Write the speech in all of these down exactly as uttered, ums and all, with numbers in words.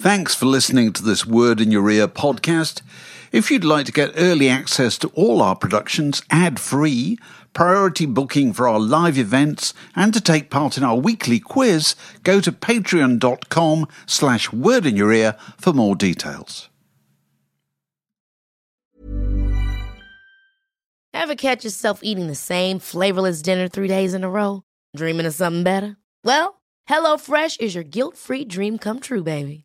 Thanks for listening to this Word in Your Ear podcast. If you'd like to get early access to all our productions ad-free, priority booking for our live events, and to take part in our weekly quiz, go to patreon.com slash word in your ear for more details. Ever catch yourself eating the same flavorless dinner three days in a row? Dreaming of something better? Well, HelloFresh is your guilt-free dream come true, baby.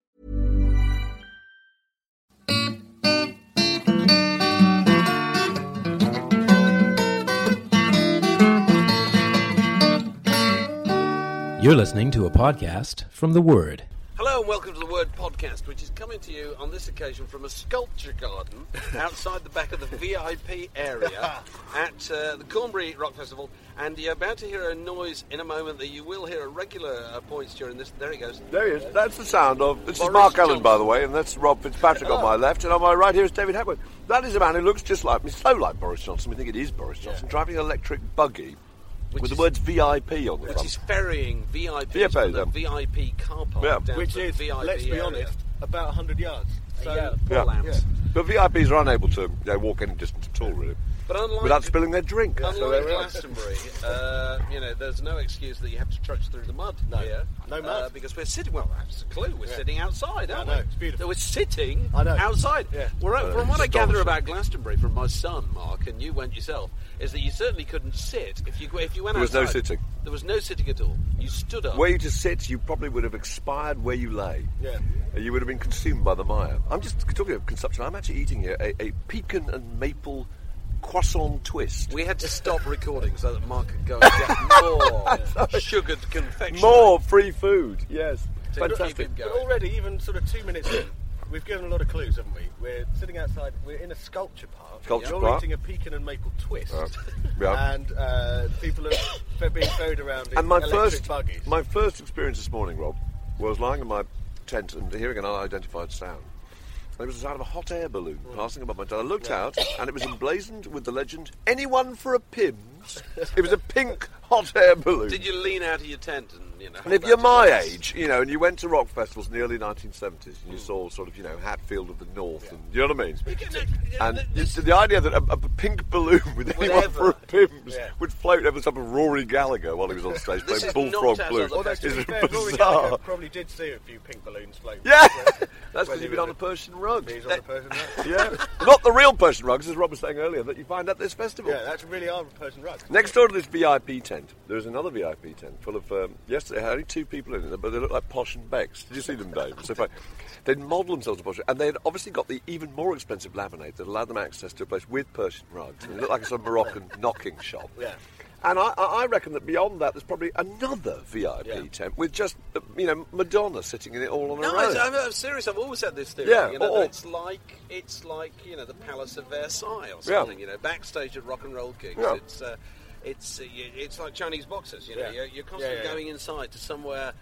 You're listening to a podcast from The Word. Hello and welcome to The Word Podcast, which is coming to you on this occasion from a sculpture garden outside the back of the V I P area at uh, the Cornbury Rock Festival. And you're about to hear a noise in a moment that you will hear at regular uh, points during this. There he goes. There he is. That's the sound of... This Boris is Mark Allen, by the way, and that's Rob Fitzpatrick oh. on my left, and on my right here is David Hepburn. That is a man who looks just like me, so like Boris Johnson. We think it is Boris Johnson, yeah. Driving an electric buggy. Which with is, the words V I P on the front. Which is ferrying V I P yeah, from the V I P car park yeah. down which to is, the V I P let's be area. honest, about one hundred yards. So, yeah, yeah. yeah. But V I Ps are unable to you know, walk any distance at all, really. But unlike, without spilling their drink. Unlike so Glastonbury, uh, you know, there's no excuse that you have to trudge through the mud. No, here, no mud. Uh, because we're sitting, well, that's a clue, we're yeah. sitting outside, aren't I know, we? It's beautiful. We're sitting I know. outside. Yeah. We're, uh, from what I gather about Glastonbury from my son, Mark, and you went yourself, is that you certainly couldn't sit if you if you went there outside. There was no sitting. There was no sitting at all. You stood up. Were you to sit, you probably would have expired where you lay. Yeah. And you would have been consumed by the mire. I'm just talking of consumption. I'm actually eating here a, a pecan and maple croissant twist. We had to stop recording so that Mark could go and get more sugared confectionery. More free food, yes. So fantastic. But already, even sort of two minutes in, we've given a lot of clues, haven't we? We're sitting outside, we're in a sculpture park. Sculpture You're park. eating a pecan and maple twist. Uh, yeah. And uh, people are being ferried around in and my electric first, buggies. My first experience this morning, Rob, was lying in my tent and hearing an unidentified sound. It was the sound of a hot air balloon mm. passing above my tent. I looked yeah. out, and it was emblazoned with the legend, "Anyone for a Pims?" It was a pink hot air balloon. Did you lean out of your tent and, you know... And if you're my place? age, you know, and you went to rock festivals in the early nineteen seventies, and mm. you saw sort of, you know, Hatfield of the North, yeah. and you know what I mean? And it's the idea that a, a pink balloon with Whatever. anyone for a Pims yeah. would float over the top of Rory Gallagher while he was on stage playing Bullfrog Blues. Well, that's is fair, Rory Gallagher probably did see a few pink balloons floating. Yeah! That's because you've been on a Persian rug. He's on a Persian rug. Yeah. Not the real Persian rugs, as Rob was saying earlier, that you find at this festival. Yeah, that's really our Persian rug. Next door to this V I P tent, there is another V I P tent full of... Um, yesterday, I had only two people in it, but they looked like Posh and Becks. Did you see them, Dave? So they'd modelled themselves to Posh, and they'd obviously got the even more expensive laminate that allowed them access to a place with Persian rugs. And it looked like a sort of Moroccan knocking shop. Yeah. And I, I reckon that beyond that, there's probably another V I P yeah. tent with just, you know, Madonna sitting in it all on her no, own. No, I'm, I'm serious. I've always had this theory. Yeah, you know, or, it's like it's like you know the Palace of Versailles or something. Yeah. You know, backstage at Rock and Roll Gigs. Yeah. It's uh, it's uh, it's like Chinese boxers. You know, yeah. you're, you're constantly yeah, yeah, yeah. going inside to somewhere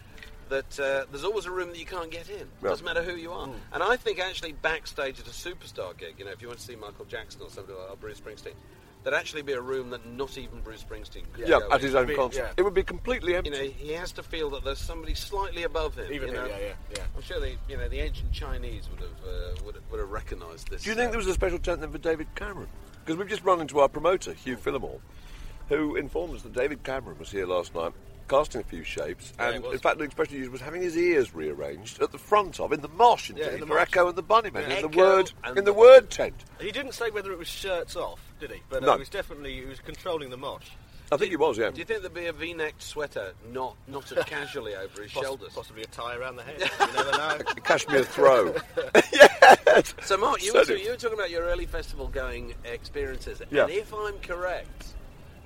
that uh, there's always a room that you can't get in. It yeah. doesn't matter who you are. Mm. And I think actually backstage at a superstar gig, you know, if you want to see Michael Jackson or somebody like or Bruce Springsteen. There'd actually be a room that not even Bruce Springsteen could yeah, go at in. his own be, concert. Yeah. It would be completely empty. You know, he has to feel that there's somebody slightly above him. Even you know? him, yeah, yeah, yeah. I'm sure the you know the ancient Chinese would have uh, would have, would have recognised this. Do you think uh, there was a special tent then for David Cameron? Because we've just run into our promoter Hugh Phillimore, who informed us that David Cameron was here last night, casting a few shapes, and yeah, in fact the expression he used was having his ears rearranged at the front of, in the mosh, indeed, yeah, in the for marsh. Echo and the Bunnymen, yeah, in the word in the, the word tent. He didn't say whether it was shirts off, did he? But uh, no. he was definitely he was controlling the mosh. I think he was, yeah. Do you think there'd be a V-necked sweater not knotted casually over his Poss- shoulders? Possibly a tie around the head. You never know. A cashmere throw. Yes. So, Mark, you, so were t- you were talking about your early festival-going experiences. Yeah. And if I'm correct,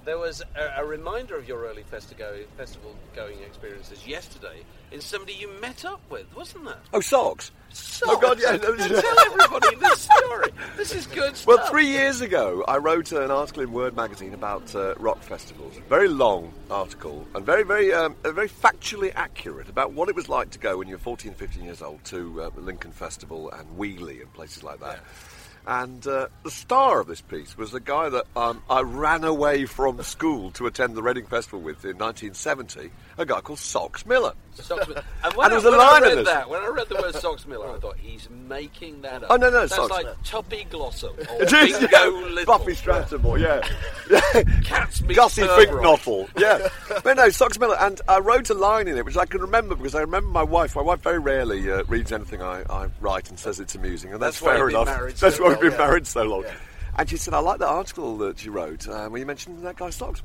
there was a, a reminder of your early festigo- festival-going experiences yesterday in somebody you met up with, wasn't there? Oh, Socks. Socks. Oh, God, yeah. Tell everybody this story. This is good stuff. Well, three years ago, I wrote an article in Word magazine about uh, rock festivals. Very long article and very, very, um, very factually accurate about what it was like to go when you were fourteen, fifteen years old to uh, Lincoln Festival and Wheelie and places like that. Yeah. And uh, the star of this piece was the guy that um, I ran away from school to attend the Reading Festival with in nineteen seventy, a guy called Socks Miller. Socks Miller. And when, and I, was a when line I read that, when I read the word Socks Miller, I thought, he's making that up. Oh, no, no, That's Socks like Miller. Toppy Glossop or it is, Bingo yeah. Little. Buffy Strathamore, yeah. Cats meet Gussie Fink-Nottle, yeah. But no, Socks Miller. And I wrote a line in it, which I can remember because I remember my wife. My wife very rarely uh, reads anything I, I write and says it's amusing, and that's, that's fair enough. So that's why we've been yeah. married so long. Yeah. And she said, I like that article that you wrote uh, where you mentioned that guy Socks.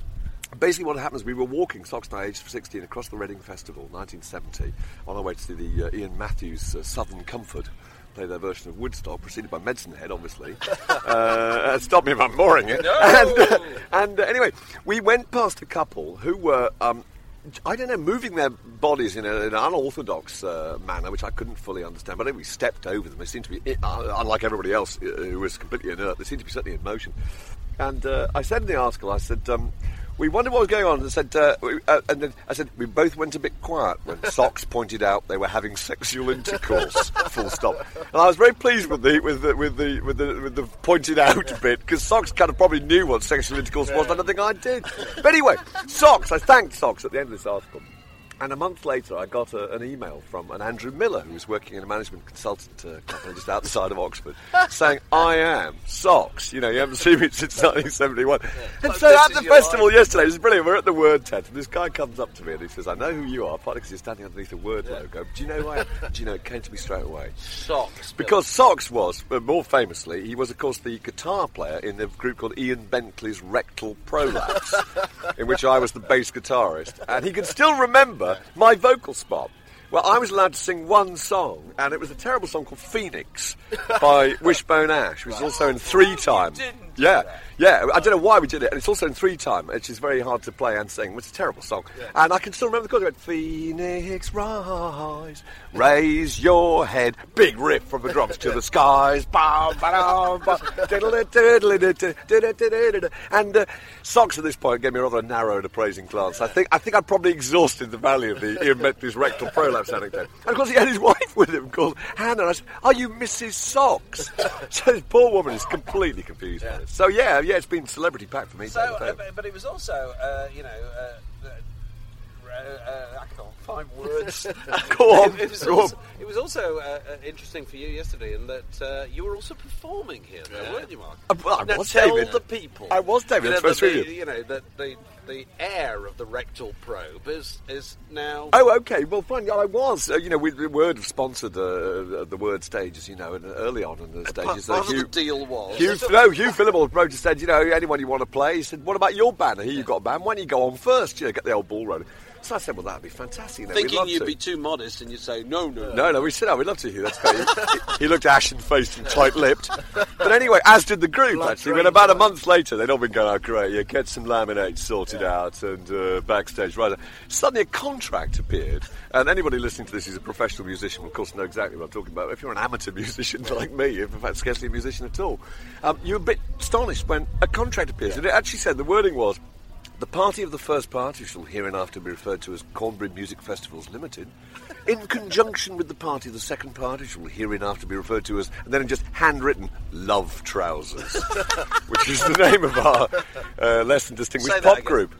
Basically what happens, we were walking, Socks and I, aged sixteen, across the Reading Festival, nineteen seventy, on our way to see the uh, Ian Matthews uh, Southern Comfort play their version of Woodstock, preceded by Medicinehead, obviously. uh, stop me if I'm boring it. No! And, uh, and uh, anyway, we went past a couple who were, um, I don't know, moving their bodies in, a, in an unorthodox uh, manner, which I couldn't fully understand, but I think we stepped over them. They seemed to be, uh, unlike everybody else who was completely inert, they seemed to be certainly in motion. And uh, I said in the article, I said... Um, we wondered what was going on, and I said, uh, uh, and then I said we both went a bit quiet when Socks pointed out they were having sexual intercourse. Full stop. And I was very pleased with the with the with the with the, with the pointed out yeah. bit, because Socks kind of probably knew what sexual intercourse yeah. was. I don't think I did. But anyway, Socks. I thanked Socks at the end of this article. And a month later, I got a, an email from an Andrew Miller, who was working in a management consultant uh, company just outside of Oxford, saying, I am Socks. You know, you haven't seen me since nineteen seventy-one. Yeah. And so at the festival life. yesterday, it was brilliant. We're at the Word tent, and this guy comes up to me and he says, I know who you are, partly because you're standing underneath a Word yeah. logo. Do you know why? Do you know, it came to me straight away. Socks. Because Socks was, uh, more famously, he was, of course, the guitar player in a group called Ian Bentley's Rectal Prolapse, in which I was the bass guitarist. And he can still remember my vocal spot. Well, I was allowed to sing one song, and it was a terrible song called Phoenix by Wishbone Ash, which right. is also in three time. You didn't do yeah, that. yeah. I don't know why we did it, and it's also in three time, which is very hard to play and sing. It's a terrible song, yeah. and I can still remember the chorus. It went, Phoenix, rise, raise your head. Big riff from the drums to the skies. And uh, Socks at this point gave me a rather narrow and appraising glance. I think I think I probably exhausted the value of the Ian Bentley's Rectal Prolapse anecdote. And of course he had his wife with him called Hannah. I said, are you Missus Socks? So this poor woman is completely confused. Yeah. So yeah, yeah, it's been celebrity packed for me. So, uh, but it was also, uh, you know, uh, uh, I can't find words. Go on. It, it was go also, on. It was also uh, interesting for you yesterday in that uh, you were also performing here, though, yeah. weren't you, Mark? Uh, well, I now was tell David. the people. I was David. You know, the, the, you know that the. The air of the Rectal Probe is is now... Oh, OK, well, fine, I was. Uh, you know, we, we Word have sponsored uh, the Word stage, as you know, and early on in the stages... Part, part uh, Hugh, of the deal was... Hugh, no, Hugh Philibald approached and said, you know, anyone you want to play? He said, what about your banner? Here, you've got a band. Why don't you go on first? You know, get the old ball rolling. So I said, well, that'd be fantastic. You know, Thinking you'd to. be too modest and you'd say, no, no. No, no, we said, oh, we'd love to hear that. he, he looked ashen-faced and tight-lipped. But anyway, as did the group, Blood actually. When about a month later, they'd all been going, oh, great, yeah, get some laminate sorted yeah. out and uh, backstage right. Suddenly a contract appeared. And anybody listening to this who's a professional musician will, of course, know exactly what I'm talking about. If you're an amateur musician like me, you're in fact scarcely a musician at all, um, you're a bit astonished when a contract appears. Yeah. And it actually said, the wording was, the party of the first part, who shall hereinafter be referred to as Cornbury Music Festivals Limited, in conjunction with the party of the second part, who shall hereinafter be referred to as, and then just handwritten, Love Trousers, which is the name of our uh, less than distinguished pop again. group.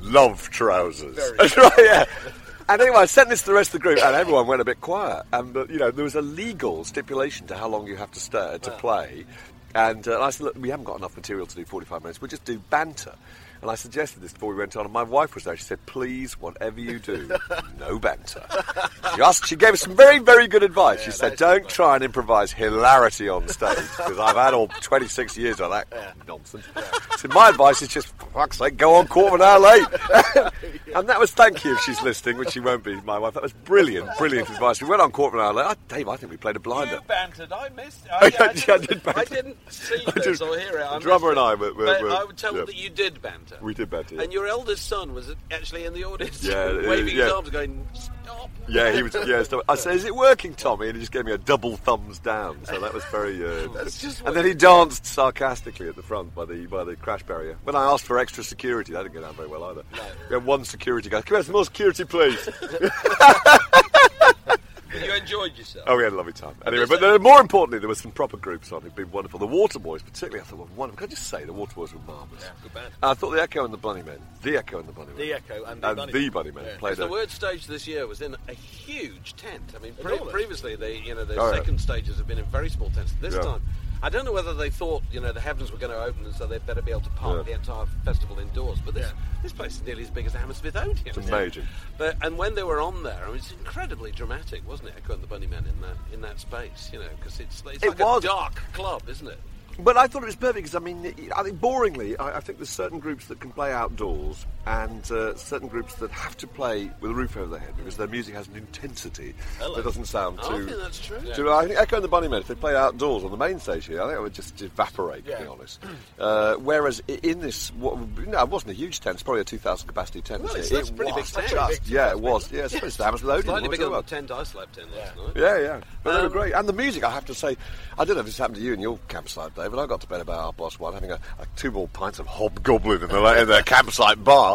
Love Trousers. That's right, yeah. And anyway, I sent this to the rest of the group, and everyone went a bit quiet. And, you know, there was a legal stipulation to how long you have to stay to wow. play. And uh, I said, look, we haven't got enough material to do forty-five minutes. We'll just do banter. And I suggested this before we went on, and my wife was there. She said, please, whatever you do, no banter. She asked, she gave us some very, very good advice. Yeah, she said, don't try and improvise hilarity on stage, because I've had all twenty-six years of that yeah. nonsense. Yeah. So my advice is just fuck's sake, go on, quarter of an hour late. And that was, thank you if she's listening, which she won't be, my wife. That was brilliant, brilliant advice. We went on quarter of an hour late. Oh, Dave, I think we played a blinder. You bantered, I missed it. I, yeah, I, did, I, did I didn't see I this or hear it. I drummer and I were... were, but were I was told yeah. that you did banter. We did banter, yeah. And your eldest son was actually in the audience, yeah, waving his yeah. arms going, stop. Yeah, he was, yeah, stop. I said, is it working, Tommy? And he just gave me a double thumbs down, so that was very... Uh, That's just and then he danced sarcastically at the front by the by the crash barrier. When I asked for extra security, that didn't go down very well either. No. We had one security guy, can we have some more security, please? You enjoyed yourself. Oh, we had a lovely time. Anyway, but there, more importantly, there were some proper groups on who've been wonderful. The Water Boys, particularly, I thought, well, wonderful. Can I just say, the Water Boys were marvellous. Yeah, good band. I thought the Echo and the Bunnymen, the Echo and the Bunnymen, the Echo and the and Bunnymen, the Bunnymen yeah. played. A, the Word stage this year was in a huge tent. I mean, pre- previously, they, you know, the oh, second yeah. stages have been in very small tents. This yeah. time, I don't know whether they thought, you know, the heavens were going to open and so they'd better be able to park yeah. the entire festival indoors. But this, yeah. this place is nearly as big as the Hammersmith Odeon. It's amazing. But, and when they were on there, I mean, it's incredibly dramatic, wasn't it? Echo and the Bunnymen in that in that space, you know, because it's, it's it like was. a dark club, isn't it? But I thought it was perfect because, I mean, I think boringly, I, I think there's certain groups that can play outdoors and uh, certain groups that have to play with a roof over their head because their music has an intensity Hello. that doesn't sound too... I think that's true. Too, yeah. I think Echo and the Bunnymen, if they played outdoors on the main stage here, I think it would just evaporate, yeah. to be honest. Uh, whereas in this... No, it wasn't a huge tent. It's probably a two thousand capacity tent. Well, it's it a pretty big tent. Just, yeah, it was. Yeah, it's yes. pretty Slightly Odeon, bigger than the tent I slept in last yeah. night. Yeah, yeah. But um, they were great. And the music, I have to say, I don't know if this happened to you in your campsite, Dave, but I got to bed about half past one having a, a two more pints of Hobgoblin in the in their campsite bar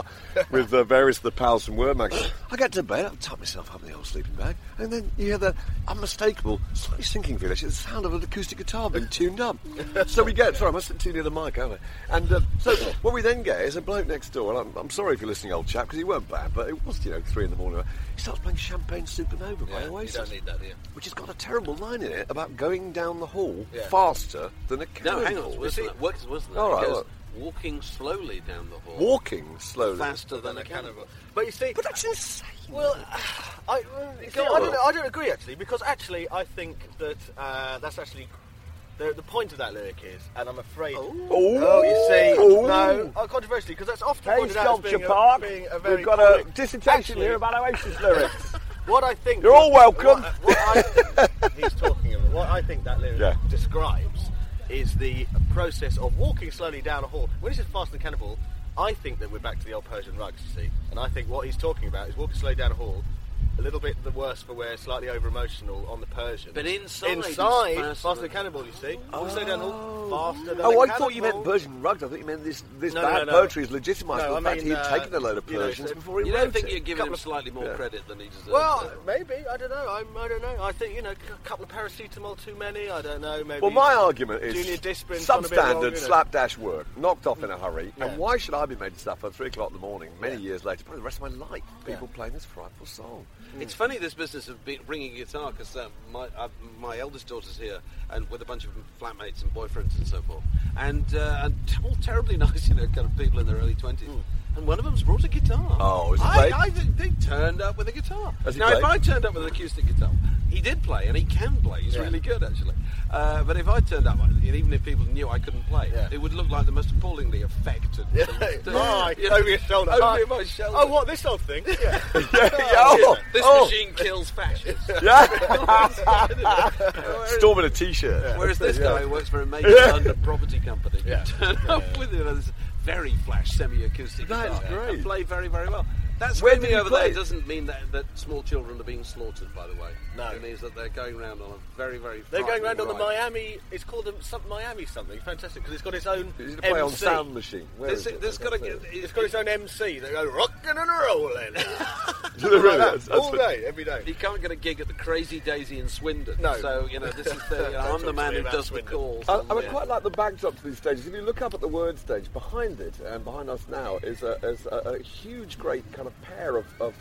with uh, various of the pals from Word Magazine. I get to bed, I tuck myself up in the old sleeping bag, and then you hear the unmistakable, slightly sinking village, it's the sound of an acoustic guitar being tuned up. So we get, sorry, I must sit too near the mic, haven't I? And uh, so what we then get is a bloke next door, and I'm, I'm sorry if you're listening, old chap, because he weren't bad, but it was, you know, three in the morning. He starts playing Champagne Supernova yeah, by Oasis. You don't need that, do you? Which has got a terrible line in it about going down the hall yeah. faster than a No, hang on, wasn't it? Wasn't it? All right, walking slowly down the hall. Walking slowly? Faster than a cannibal. But you see... But that's insane. Well, I, see, I, don't, I don't agree, actually, because actually I think that uh, that's actually... The, the point of that lyric is, and I'm afraid... Oh, oh you see, Ooh. no, oh, controversially, because that's often hey, pointed out as being a, being a very... We've got comic. a dissertation actually, here about Oasis lyrics. What I think... You're all welcome. What, what I, he's talking about, what I think that lyric yeah. describes... is the process of walking slowly down a hall. When he says faster than cannibal, I think that we're back to the old Persian rugs, you see. And I think what he's talking about is walking slowly down a hall, a little bit the worse for wear, slightly over-emotional on the Persian. But inside... Inside, faster, faster than cannibal, you see. Walking oh. slowly down a hall, faster than oh, a cannibal. Oh, I thought you meant Persian rugs. I thought you meant this, this no, bad no, no, poetry no. is legitimised no, by the I fact mean, he'd uh, taken a load of Persians you know, so before he wrote it. You don't think you're giving him slightly more yeah. credit than he deserves? Well, though. maybe. I don't know. I'm, I don't know. I think, you know, a couple of paracetamol too many. I don't know. Maybe. Well, my argument is substandard slapdash work, knocked off in a hurry. Yeah. And why should I be made to suffer at three o'clock in the morning, many yeah. years later, probably the rest of my life, people playing this frightful song? Mm. It's funny this business of be- bringing guitar because uh, my uh, my eldest daughter's here and with a bunch of flatmates and boyfriends and so forth, and uh, and all terribly nice, you know, kind of people in their early twenties. Mm. And one of them's brought a guitar. Oh, is it I, I think they turned up with a guitar. Has now, if I turned up with an acoustic guitar, he did play, and he can play. He's yeah. really good, actually. Uh, but if I turned up, even if people knew I couldn't play, yeah. it would look like the most appallingly affected. Yeah. To, oh, you know, over your shoulder. Over my shoulder. Oh, what, this old thing? Yeah. yeah, yeah. Oh, this oh. machine kills fascists. Yeah. Storm in a T-shirt. Yeah. Whereas this yeah. guy who works for a major yeah. London property company, yeah. turn yeah. up yeah. with him. Very flash semi-acoustic guitar. That's great. And play very, very well. That's where me over play? There doesn't mean that, that small children are being slaughtered, by the way. No. It means that they're going round on a very, very... They're going round on the Miami... It's called a, some, Miami something. Fantastic, because it's got its own it's M C. Play on sound machine. Where this, is it? It's, got a, it. it's got its own M C. They go rockin' and rollin'. Like all day, every day. You can't get a gig at the Crazy Daisy in Swindon. No. So, you know, this is the... You know, I'm the man who does Swindon. the calls. I, I would quite like the backdrop to these stages. If you look up at the Word stage, behind it, and behind us now, is a, is a, a huge, great kind of... a pair of, of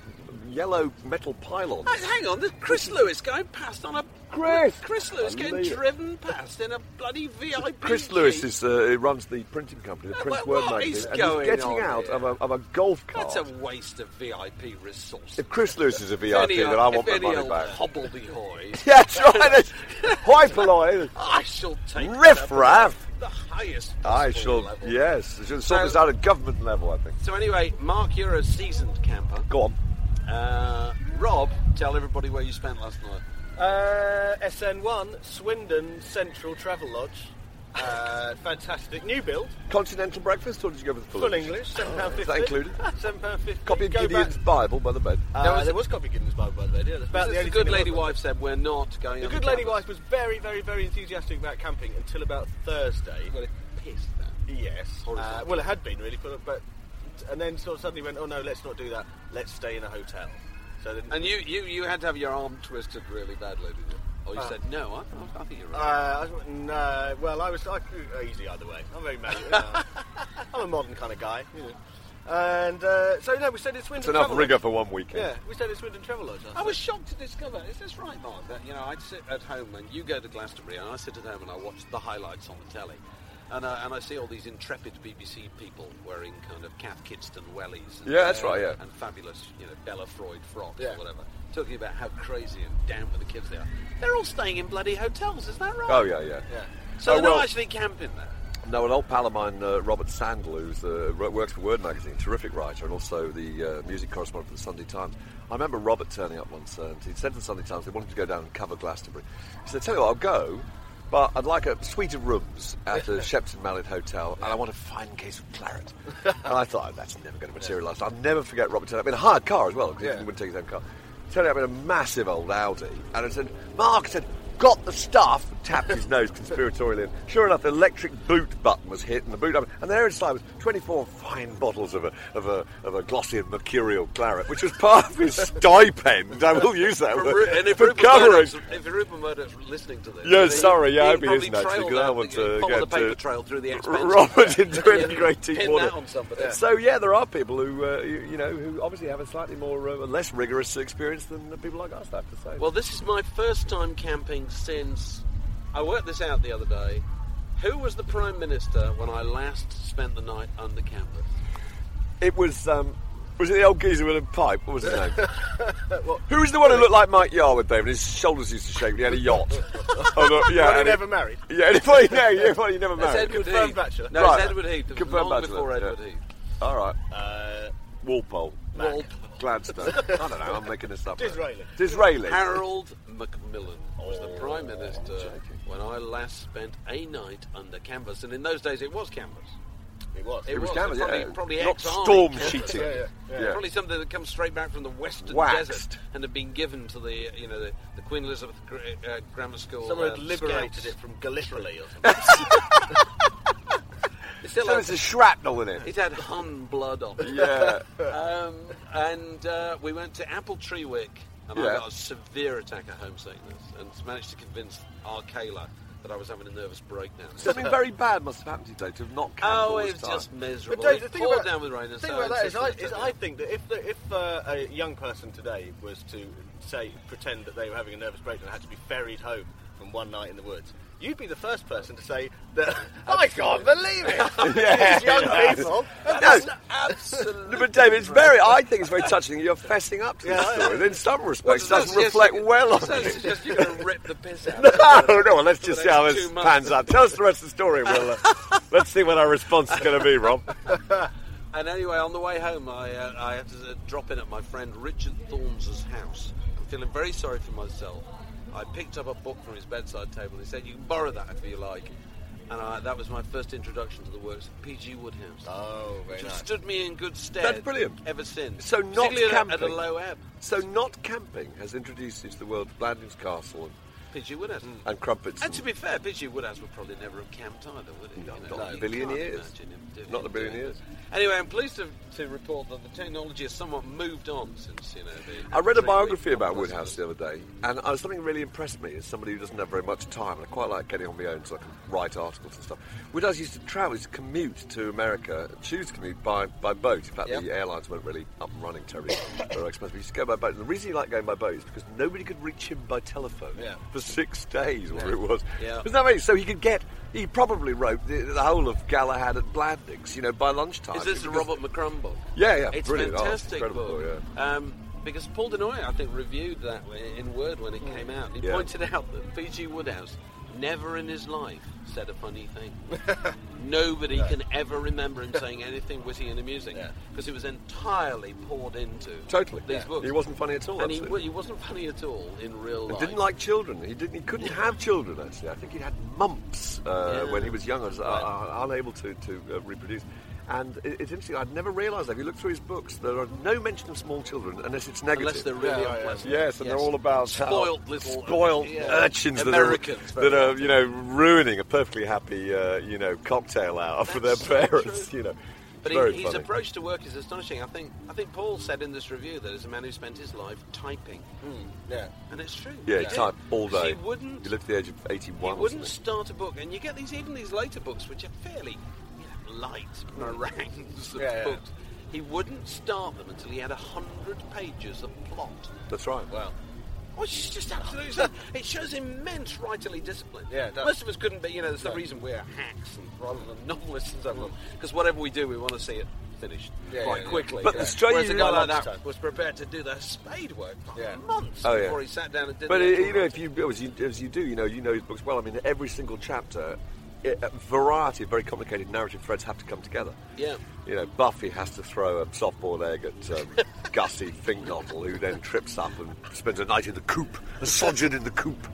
yellow metal pylons. Oh, hang on, the Chris Lewis going past on a... Chris! Chris Lewis getting driven past in a bloody V I P. Chris Lewis is, uh, runs the printing company, the Prince Word Magazine, and he's getting out of a, of a golf cart. That's a waste of V I P resources. If Chris Lewis is a V I P, then I want my money back. Hobbledehoy. Yeah, that's right. Hoi polloi. I shall take riff raff. the highest I shall, level. Yes. It should sort this out at government level, I think. So anyway, Mark, you're a seasoned camper. Go on. Uh, Rob, tell everybody where you spent last night. Uh, S N one, Swindon Central Travel Lodge. Uh, fantastic. New build. Continental breakfast, or did you go for the full, full English? Full English, seven pounds fifty. Oh, is that included? seven pounds fifty. Copy of go Gideon's back. Bible by the bed. Uh, no, was there it? was copy of Gideon's Bible by the bed, yeah. That's about the, the good lady wife said we're not going The good lady campus. wife was very, very, very enthusiastic about camping until about Thursday. Well, it pissed that. Yes. Uh, well, it had been, really, but, but and then sort of suddenly went, oh, no, let's not do that. Let's stay in a hotel. So and you, you, you had to have your arm twisted really badly, didn't you? Or you uh, said, no, I, I think you're right. Uh, I, no, well, I was I, easy either way. I'm very mad. You know, I'm a modern kind of guy. You know. And uh, so, no, we stayed at Swindon Travel Lodge. It's enough rigour for one weekend. Yeah, we stayed at Swindon Travel Lodge. I, I was shocked to discover, is this right, Mark? That, you know, I'd sit at home and you go to Glastonbury and I sit at home and I watch the highlights on the telly. And, uh, and I see all these intrepid B B C people wearing kind of Kath Kidston wellies. And, yeah, that's uh, right, yeah. And fabulous, you know, Bella Freud frocks yeah. or whatever. Talking about how crazy and down with the kids they are. They're all staying in bloody hotels, is that right? Oh, yeah, yeah. yeah. So oh, they're well, not actually camping there? No, an old pal of mine, uh, Robert Sandel, who uh, works for Word Magazine, terrific writer, and also the uh, music correspondent for the Sunday Times. I remember Robert turning up once, uh, and he said to the Sunday Times, they wanted to go down and cover Glastonbury. He said, tell you what, I'll go... But I'd like a suite of rooms at a Shepton Mallet hotel, and I want a fine case of claret. And I thought, oh, that's never going to materialise. I'll never forget Robert turning up in a hired car as well, because yeah. he wouldn't take his own car. Turning up in a massive old Audi, and I said, Mark, I said, got the stuff, and tapped his nose conspiratorially. And sure enough, the electric boot button was hit, and the boot button, and there inside was twenty-four fine bottles of a of a of a glossy and mercurial claret, which was part of his stipend. I will use that for, word, and if for Rupert covering. Murdoch's, if Rupert Murdoch's listening to this, yeah, he, sorry, yeah, I hope he isn't actually, because I want to follow the paper trail through the expense. Robert into yeah, great deep water. On yeah. So yeah, there are people who uh, you, you know who obviously have a slightly more uh, less rigorous experience than the people like us have to say. Well, this is my first time camping. Since I worked this out the other day, who was the Prime Minister when I last spent the night under campus? It was um, was it the old geezer with a pipe? What was his name? Well, who was the one who looked like Mike Yarwood, David? His shoulders used to shake. He had a yacht. oh, no, yeah, well, he never he, married. Yeah, anybody, yeah, anybody he never married. Confirmed bachelor. No, right. It's Edward Heath. It was long bachelor, before Edward yeah. Heath. All right. Uh, Walpole. Mac. Walpole. Gladstone. I don't know, I'm making this up. Disraeli. Disraeli. Harold Macmillan was the Prime Minister oh, when I last spent a night under canvas. And in those days, it was canvas. It was. It, it was, was canvas, probably, yeah. Probably not storm canvas. Sheeting. yeah, yeah, yeah. Yeah. Probably something that comes straight back from the western Waxed. desert and had been given to the, you know, the, the Queen Elizabeth uh, Grammar School. Someone had uh, liberated scouts. it from Gallipoli or something. Still so there's a shrapnel in it. It had Hun blood on it. Yeah. um, and uh, we went to Apple Tree Wick, and yeah. I got a severe attack of homesickness, and managed to convince our Kayla that I was having a nervous breakdown. Something very bad must have happened to you, Dave, to have not camped all this time. Oh, it was just miserable. But Dave, the thing about, down with rain and the thing about that is, I, is I think that if, the, if uh, a young person today was to, say, pretend that they were having a nervous breakdown and had to be ferried home from one night in the woods... You'd be the first person to say that I can't believe it. yeah. These young people. No, absolutely. No, but David, it's very. I think it's very touching. You're fessing up to yeah, this story. Yeah. In some respects, well, it doesn't reflect you, well on it. Suggest you're going to rip the piss out. No, no. Well, let's just see how this pans out. Tell us the rest of the story. We'll uh, let's see what our response is going to be, Rob. And anyway, on the way home, I uh, I had to uh, drop in at my friend Richard Thorne's house. I'm feeling very sorry for myself. I picked up a book from his bedside table and he said, you can borrow that if you like. And I, that was my first introduction to the works of P G. Wodehouse. Oh, very which nice. Stood me in good stead. That's brilliant. Ever since. So not camping. At a low ebb. So not camping has introduced you to the world of Blandings Castle and P G. Wodehouse. Mm. And Crumpets. And, and to be fair, P G. Wodehouse would probably never have camped either, would he? Not, you know, not no, a billion years. Not a billion years. Anyway, I'm pleased to, to report that the technology has somewhat moved on since, you know... The, I read a biography about Wodehouse the other day, and uh, something really impressed me as somebody who doesn't have very much time, and I quite like getting on my own so I can write articles and stuff. Wodehouse used to travel, used to commute to America, choose to commute by, by boat. In fact, yep. the airlines weren't really up and running terribly. They were expensive. He used to go by boat, and the reason he liked going by boat is because nobody could reach him by telephone yeah. for six days, whatever yeah. it was. Yeah. Wasn't that amazing? So he could get... He probably wrote the, the whole of Galahad at Blandings, you know, by lunchtime. Is this the Robert McCrum book? Yeah, yeah, it's brilliant. Fantastic oh, it's book. book yeah. um, because Paul Denoy, I think, reviewed that in Word when it mm. came out. He yeah. pointed out that P G. Wodehouse Never in his life said a funny thing. Nobody no. can ever remember him saying anything witty in the music, because yeah. it was entirely poured into totally. these yeah. books. He wasn't funny at all. And he, he wasn't funny at all in real life. He didn't like children. He didn't. He couldn't yeah. have children, actually. I think he had mumps uh, yeah. when he was young. I was right. uh, unable to, to uh, reproduce. And it's interesting, I'd never realised that. If you look through his books, there are no mention of small children unless it's negative. Unless they're really yeah, unpleasant. Yes, yes, and yes. they're all about spoiled little spoiled yeah. urchins Americans, that are, that are, you know, ruining a perfectly happy, uh, you know, cocktail hour That's for their parents, so you know. But he, his funny. approach to work is astonishing. I think I think Paul said in this review that as a man who spent his life typing. Mm, yeah. And it's true. Yeah, he yeah. typed all day. He wouldn't. He lived to the age of eighty-one. He wouldn't start a book, and you get these even these later books which are fairly light meringues of yeah, books. Yeah. He wouldn't start them until he had a hundred pages of plot. That's right. Wow. Well, it's just absolutely. It shows immense writerly discipline. Yeah, it does. Most of us couldn't be. You know, that's the no. reason we're hacks and rather than novelists and so on. Because whatever we do, we want to see it finished yeah, quite yeah, quickly. But yeah. the strange Whereas a guy like that time. was prepared to do the spade work for yeah. months oh, yeah. before he sat down and did. But it, you know, if you as, you as you do, you know, you know his books well. I mean, every single chapter. A variety of very complicated narrative threads have to come together. Yeah. You know, Buffy has to throw a softball egg at um, Gussie Fink-Nottle, who then trips up and spends a night in the coop, a sojourn in the coop.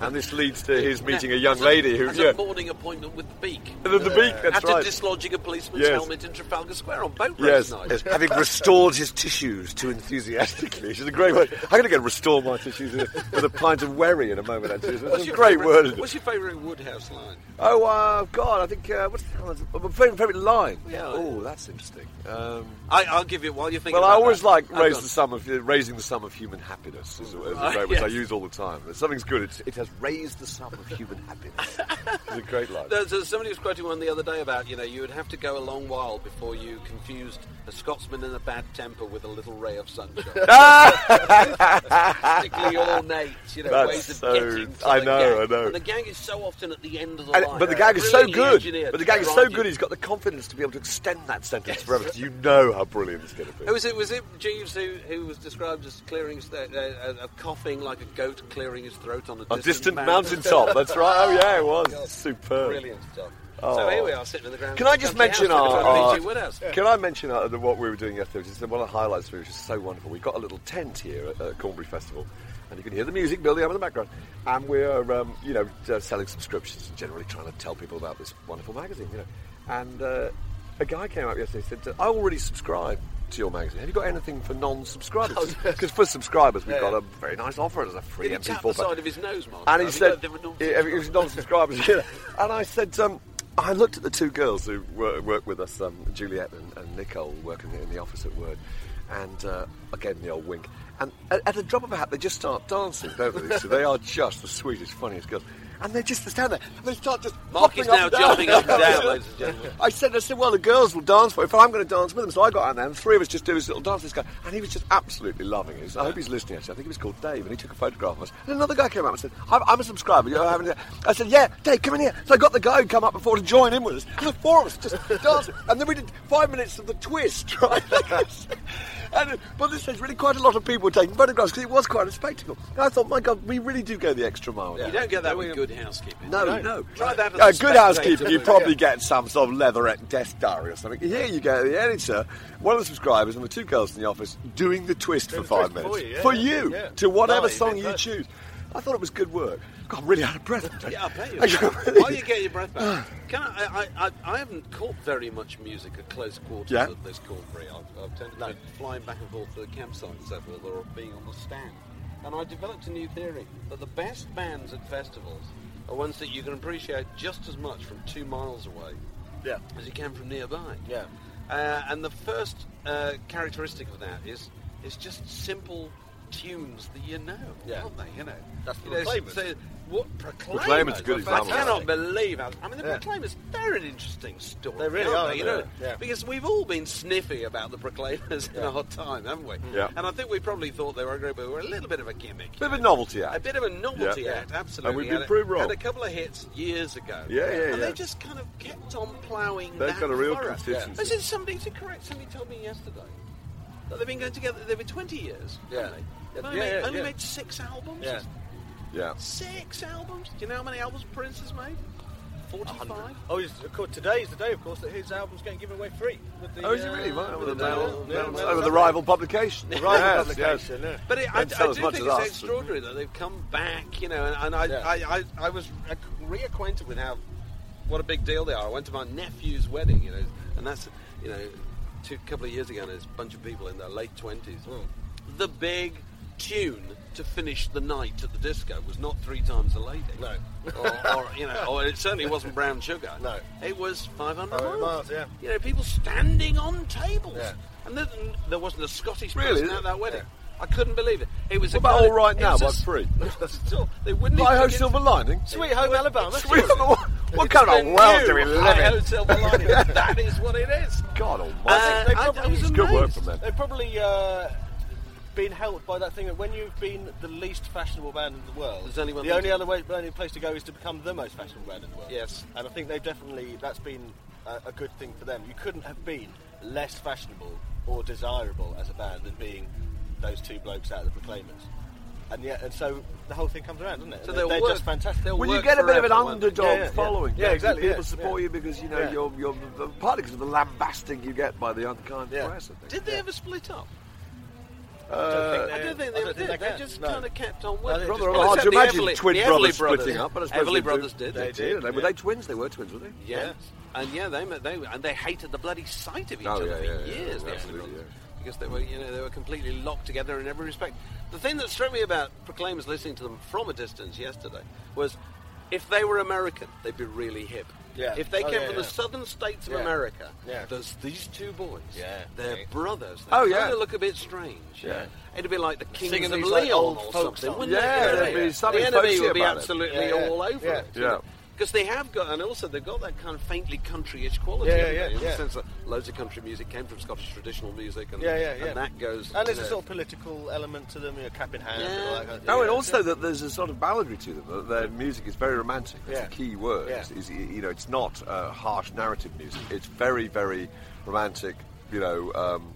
And this leads to his meeting yeah, a young lady who... That's yeah. a morning appointment with the beak. The, the beak, that's After right. After dislodging a policeman's yes. helmet in Trafalgar Square on boat race yes, night. Yes. Having restored his tissues too enthusiastically, which is a great word. I'm going to go restore my tissues with a pint of wherry in a moment, actually. That's a great favourite, word. What's your favourite Wodehouse line? Oh, uh, God, I think... Uh, what's my favourite line? Yeah. Oh, that's interesting. Um, I, I'll give you while you're thinking. Well, about I always that. like raise the sum of raising the sum of human happiness, is, is a uh, great, which yes. I use all the time. If something's good, it's, it has raised the sum of human happiness. It's a great line. There's, there's somebody was quoting one the other day about you know you would have to go a long while before you confused a Scotsman in a bad temper with a little ray of sunshine. Particularly ornate, you know, that's ways of so, getting to I the know, gang. I know. And the gang is so often at the end of the and, line. But the gang is so good. But the gang is so good. He's got the confidence to be able to extend that sentence yes. forever. You know how brilliant it's going to be. Was it was it Jeeves who, who was described as clearing uh, uh, uh, coughing like a goat clearing his throat on a distant, a distant mountain top? That's right. Oh yeah, it was oh, superb. Brilliant stuff. Oh. So here we are sitting in the ground. Can I just mention our, our yeah. Can I mention our, the, what we were doing yesterday? Which is one of the highlights for me, which is so wonderful. We got a little tent here at uh, Cornbury Festival. And you can hear the music building up in the background. And we're, um, you know, uh, selling subscriptions and generally trying to tell people about this wonderful magazine, you know. And uh, a guy came up yesterday and said, I already subscribe to your magazine. Have you got anything for non-subscribers? Because for subscribers, we've yeah. got a very nice offer as a free M P four. He tapped the side of his nose, Mark. And he I said, it was non-subscribers. You know. And I said, um, I looked at the two girls who wor- work with us, um, Juliet and, and Nicole, working in the office at Word. And uh, I gave them the old wink. And at the drop of a hat, they just start dancing, don't they? So they are just the sweetest, funniest girls. And they just stand there. And they start just... Mark is now jumping up and down, ladies and gentlemen. I said, I said, well, the girls will dance for it. If I'm going to dance with them. So I got out there, and three of us just do this little dance. This guy, and he was just absolutely loving it. I hope he's listening, actually. I think he was called Dave, and he took a photograph of us. And another guy came up and said, I'm, I'm a subscriber. You know, I, haven't... I said, yeah, Dave, come in here. So I got the guy who came up before to join in with us. And the four of us just dancing. And then we did five minutes of the twist, right? And, but this says really quite a lot of people were taking photographs because it was quite a spectacle. And I thought, my God, we really do go the extra mile. Yeah. You don't get that with good housekeeping. No, no. no. Try that as uh, a Good housekeeping, you probably yeah. get some sort of leatherette desk diary or something. Here you go, the editor, one of the subscribers and the two girls in the office doing the twist They're for five twist minutes. For you, yeah, for you yeah. to whatever no, song you choose. I thought it was good work. God, I'm really out of breath. Yeah, I bet you. While you get your breath back, can I, I, I, I haven't caught very much music at close quarters yeah. at this Cornbury. I've, I've tended no. to fly back and forth to the campsite and so forth, or being on the stand. And I developed a new theory that the best bands at festivals are ones that you can appreciate just as much from two miles away yeah. as you can from nearby. Yeah. Uh, and the first uh, characteristic of that is is just simple tunes that you know, yeah. aren't they? You know, that's the Proclaimers. So, what Proclaimers? Proclaimers good example. I cannot believe how. I mean, the yeah. Proclaimers—they're an interesting story. They really are, they, you know, yeah. because we've all been sniffy about the Proclaimers yeah. in our time, haven't we? Yeah. And I think we probably thought they were a group, but we were a little bit of a gimmick, bit of a novelty act, a bit of a novelty yeah. act, absolutely. And we've been proved wrong. Had a couple of hits years ago. Yeah, yeah, yeah. And they just kind of kept on ploughing. They've got a real consistency. I said somebody to correct. Somebody told me yesterday. They've been going together. They've been twenty years. Yeah, they? yeah, yeah, made, yeah only yeah. made six albums. Yeah. Yeah. Six albums? Do you know how many albums Prince has made? forty-five? Oh, he's, of course, today is the day, of course, that his album's getting given away free. With the, oh, is it really? Right, uh, with, with the, the, mail, mail, mail, mail, over the rival publication. The rival yes, publication, yes. Yeah. But it, I, I do think it's us. extraordinary that they've come back, you know, and, and I, yeah. I, I, I was reacquainted with how, what a big deal they are. I went to my nephew's wedding, you know, and that's, you know, two, a couple of years ago, and there's a bunch of people in their late twenties. Mm. The big tune to finish the night at the disco was not Three Times a Lady. No. Or, or you know, or it certainly wasn't Brown Sugar. No. It was five hundred miles. Yeah. You know, people standing on tables. Yeah. And then there wasn't a Scottish person really? at that wedding. Yeah. I couldn't believe it. It was what a about All Right Now by Free? They wouldn't even Hi-Ho Silver Lining? Sweet Home Alabama. Sweet Home What kind of world do we live in? Hi-Ho Silver Lining. That is what it is. God almighty. Uh, that was good work from them. They probably... Uh, been helped by that thing that when you've been the least fashionable band in the world, there's only one the only other way, only place to go is to become the most fashionable band in the world. Yes, and I think they've definitely that's been a, a good thing for them. You couldn't have been less fashionable or desirable as a band than being those two blokes out of the Proclaimers. And yeah, and so the whole thing comes around, doesn't it? So they're, they're just fantastic. They'll well, you get a bit of an underdog yeah, yeah, following. Yeah, yeah exactly. People yeah, support yeah. you because you know yeah. you're you're partly because of the lambasting you get by the unkind yeah. press. I think. Did they yeah. ever split up? Uh, I don't think they, I don't think they, they, they just no. kind of kept on working. Rather well, hard to imagine Everly, twin brothers, brothers splitting up. But I Everly they brothers did. They, they did. did. Yeah. Were they twins? They were twins, were they? Yeah. yeah. And yeah, they, they and they hated the bloody sight of each oh, other yeah, for yeah, years. Yeah, the absolutely. Brothers, yeah. Because they were, you know, they were completely locked together in every respect. The thing that struck me about Proclaimers listening to them from a distance yesterday was, if they were American, they'd be really hip. Yeah. If they oh, came yeah, from yeah. the southern states of yeah. America, yeah. there's these two boys. Yeah. They're yeah. brothers. They oh, yeah. They look a bit strange. Yeah. It'd be like the Kings Singing of Leon like or something, wouldn't yeah, it? Yeah, be the enemy would be absolutely yeah, yeah. all over yeah. it. Yeah. Because they have got, and also they've got that kind of faintly countryish quality. Yeah, yeah, yeah. In the sense that loads of country music came from Scottish traditional music, and, yeah, yeah, yeah. and that goes. And there's a sort of political element to them, you know, cap in hand. Yeah. And all that kind of thing. Oh, and also yeah. that there's a sort of balladry to them. Their music is very romantic. That's yeah. the key word. Yeah. It's, you know, it's not uh, harsh narrative music. It's very, very romantic. You know, um,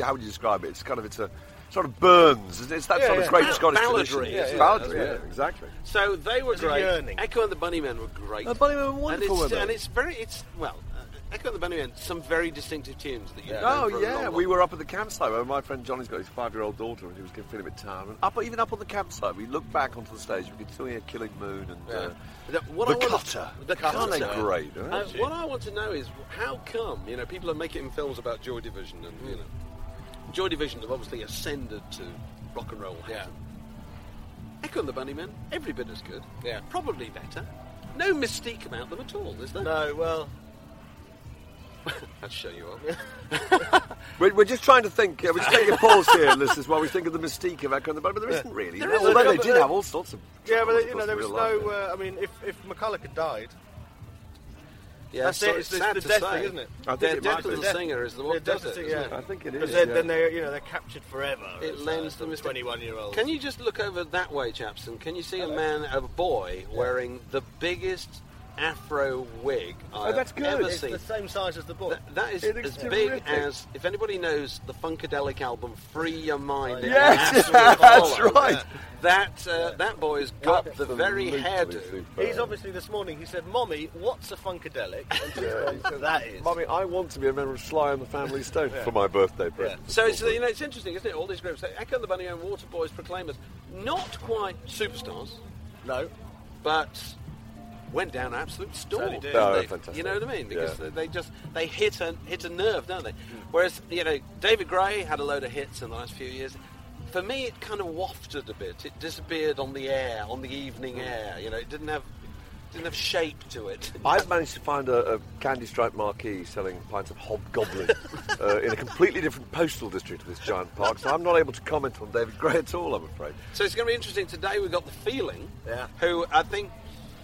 how would you describe it? It's kind of it's a. Sort of burns. It's that yeah, sort of yeah. great Ball- Scottish balladry. tradition. Yeah, yeah, balladry, yeah, yeah, exactly. So they were great. Echo and the Bunnymen were great. The Bunnymen were wonderful, and it's, and it's very, it's well, uh, Echo and the Bunnymen, some very distinctive tunes that you. Yeah. Oh yeah, long, long we were up at the campsite where my friend Johnny's got his five-year-old daughter, and he was getting feeling a bit tired. And up, even up on the campsite, we looked back onto the stage, we could still hear Killing Moon and yeah. uh, the, what the I Cutter. Want, the Cutter, Cutter. great. Uh, what I want to know is how come you know people are making films about Joy Division and you know. Joy Division have obviously ascended to rock and roll. Yeah. Echo and the Bunnymen, every bit as good. Yeah. Probably better. No mystique about them at all, is there? No, well... I'd show you off. we're, we're just trying to think. Uh, we're just taking a pause here, listeners, while we think of the mystique of Echo and the Bunnymen, but there yeah. isn't really. There no, is although they did have all sorts of... Yeah, but, they, you know, there was no... Life, uh, I mean, if, if McCulloch had died... Yeah, that's so it. It's, it's sad the to death say. thing, isn't it? I think it death of the singer is the one that does it. Yeah. I think it is. But then, yeah. then they're, you know, they're captured forever. It lends them as twenty-one-year-olds. Can you just look over that way, chaps, and can you see Hello. a man, a boy, yeah. wearing the biggest afro wig oh, I've that's good. ever it's seen? It's the same size as the boy. That, that is as terrific. big as, if anybody knows the Funkadelic album, Free Your Mind. Oh, yes, it yeah, that's follow. right. Yeah. That uh, yeah. that boy's got Absolutely. the very hairdo. He's obviously this morning. He said, "Mommy, what's a Funkadelic?" yeah, said, that is. Mommy, I want to be a member of Sly and the Family Stone yeah. for my birthday present. Yeah. So it's you know it's interesting, isn't it? All these groups, like Echo and the Bunnymen, Water Boys, Proclaimers, not quite superstars, no, but went down an absolute storm. Did, no, they, fantastic. You know what I mean? Because yeah. they just they hit a hit a nerve, don't they? Mm. Whereas you know David Gray had a load of hits in the last few years. For me, it kind of wafted a bit. It disappeared on the air, on the evening air. You know, it didn't have didn't have shape to it. I've managed to find a, a candy-striped marquee selling pints of Hobgoblin uh, in a completely different postal district of this giant park, so I'm not able to comment on David Gray at all, I'm afraid. So it's going to be interesting. Today we've got The Feeling, yeah. who I think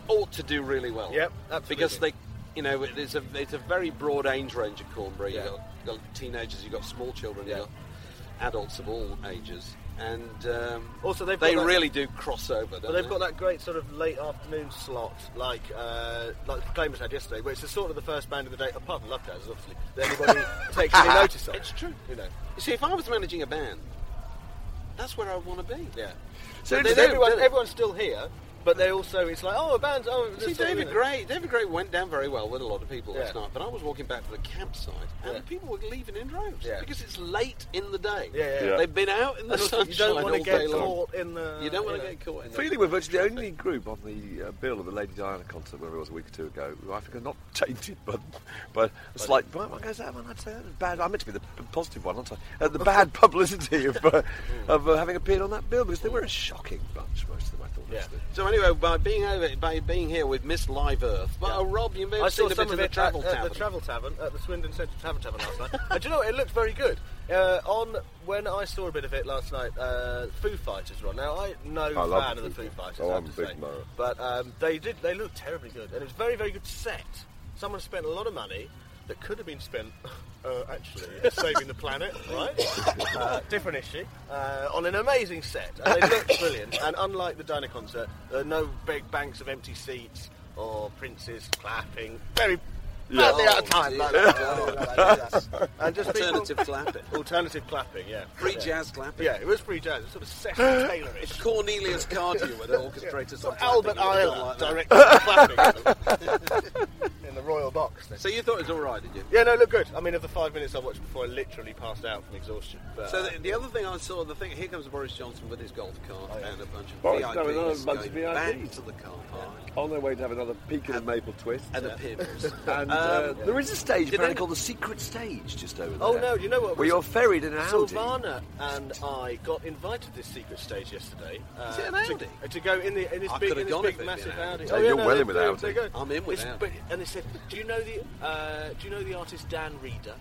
ought to do really well. Yep, absolutely. Because they... You know, it's a, it's a very broad age range of Cornbury. Yeah. You've got, you've got teenagers, you've got small children, yeah. you've got adults of all ages, and um, also they've they got that, really do cross over. Well, they've they? got that great sort of late afternoon slot, like uh, like the Proclaimers had yesterday, where it's the sort of the first band of the day, apart from Love Trousers, obviously. That anybody takes any notice of. It's true, you know. You see, if I was managing a band, that's where I want to be. Yeah. So, so everyone, do. everyone's still here, but they also, it's like, oh, a band's... Oh, see, David Gray, David Gray went down very well with a lot of people yeah. last night, but I was walking back to the campsite, and yeah. people were leaving in droves, yeah. because it's late in the day. Yeah, yeah. They've been out in the sunshine. You don't want to get caught in the... You don't want to get caught in the... Feeling we're virtually the only group on the uh, bill of the Lady Diana concert, where it was a week or two ago, who I think are not tainted, but but it's like, well, one goes that one, I'd say that was bad. I meant to be the positive one, aren't I? Uh, the bad publicity of uh, of uh, having appeared on that bill, because they were a shocking bunch, most of them, I thought. Yeah. So anyway, by being over, by being here with Miss Live Earth, but yeah. oh, Rob, you may have I seen a bit of the Travel at, Tavern. At the Travel Tavern, at the Swindon Central Tavern Tavern last night. And do you know what? It looked very good. Uh, on when I saw a bit of it last night, uh, Foo Fighters were on. Now I'm no fan the of the Foo, Foo Fighters, oh, I have I'm to say, Mara. but um, they did they looked terribly good, and it was a very very good set. Someone spent a lot of money that could have been spent uh, actually saving the planet, right? Uh, different issue. Uh, on an amazing set, and they looked brilliant. And unlike the Diner concert, there are no big banks of empty seats or princes clapping. Very badly yeah. out of time. Like that. And just alternative people, clapping. Alternative clapping, yeah. Free yeah. jazz clapping. Yeah, it was free jazz. It was sort of Seth Taylorish. Cornelius Cardew were the orchestrators. Yeah. Albert Ayler directed clapping. The royal box then. So you thought it was alright, did you? Yeah, no, look good. I mean, of the five minutes I watched before, I literally passed out from exhaustion. But so the, the other thing I saw, the thing, here comes Boris Johnson with his golf cart oh, yeah. and a bunch of Boris, V I Ps bunch going of back to the car park. Yeah. On their way to have another pecan and maple twist. And yeah. a Pim's. And uh, yeah. there is a stage apparently called the Secret Stage just over there. Oh no, do you know what? Where was you're ferried in an Audi. Silvana and I got invited to this Secret Stage yesterday. Uh, is it an Audi? To, to go in, the, in this I big, in this big massive Audi. Audi. Oh, yeah, you're no, well in with Audi. I'm in with Audi. And they said, do you know the uh, do you know the artist Dan Reader?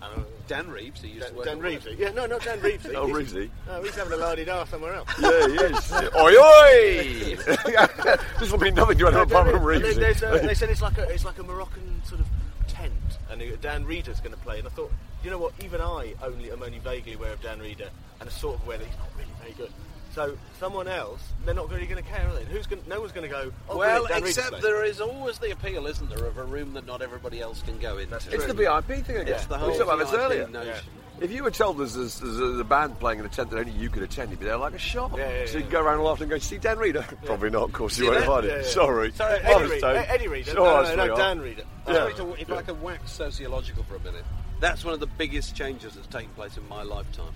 Um, Dan Reeves, he used Dan, to work Dan Reevesy. Yeah, no, not Dan Reevesy. Oh, Reevesy. No, he's having a la-di-da somewhere else. Yeah, he is. Oi, oi! This will be nothing to have a problem with Reevesy. They said it's like a it's like a Moroccan sort of tent, and Dan Reader's going to play. And I thought, you know what? Even I only am only vaguely aware of Dan Reader, and a sort of aware that he's not really very good. So someone else, they're not really going to care, are they? Who's going? No one's going to go. Oh, well, really, except there is always the appeal, isn't there, of a room that not everybody else can go into. It's the V I P thing again. Yeah. It's the whole we talked about this earlier. Yeah. If you were told there's, there's, there's a band playing in a tent that only you could attend, you'd be there like a shot. Yeah, yeah, so you'd yeah. go around all afternoon and go, see Dan Reader? Yeah. Probably not. Of course, you won't find it. Sorry, sorry, Eddie Reader. Eddie Reader. No, no, no, Dan Reader. Yeah. If I can wax sociological for a minute, that's one of the biggest changes that's taken place in my lifetime.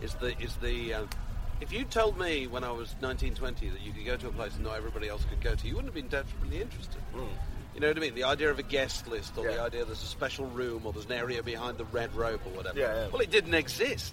Is the is the If you told me when I was nineteen, twenty that you could go to a place and not everybody else could go to, you wouldn't have been desperately interested. Mm. You know what I mean? The idea of a guest list, or yeah. the idea there's a special room, or there's an area behind the red rope, or whatever. Yeah, yeah. Well, it didn't exist.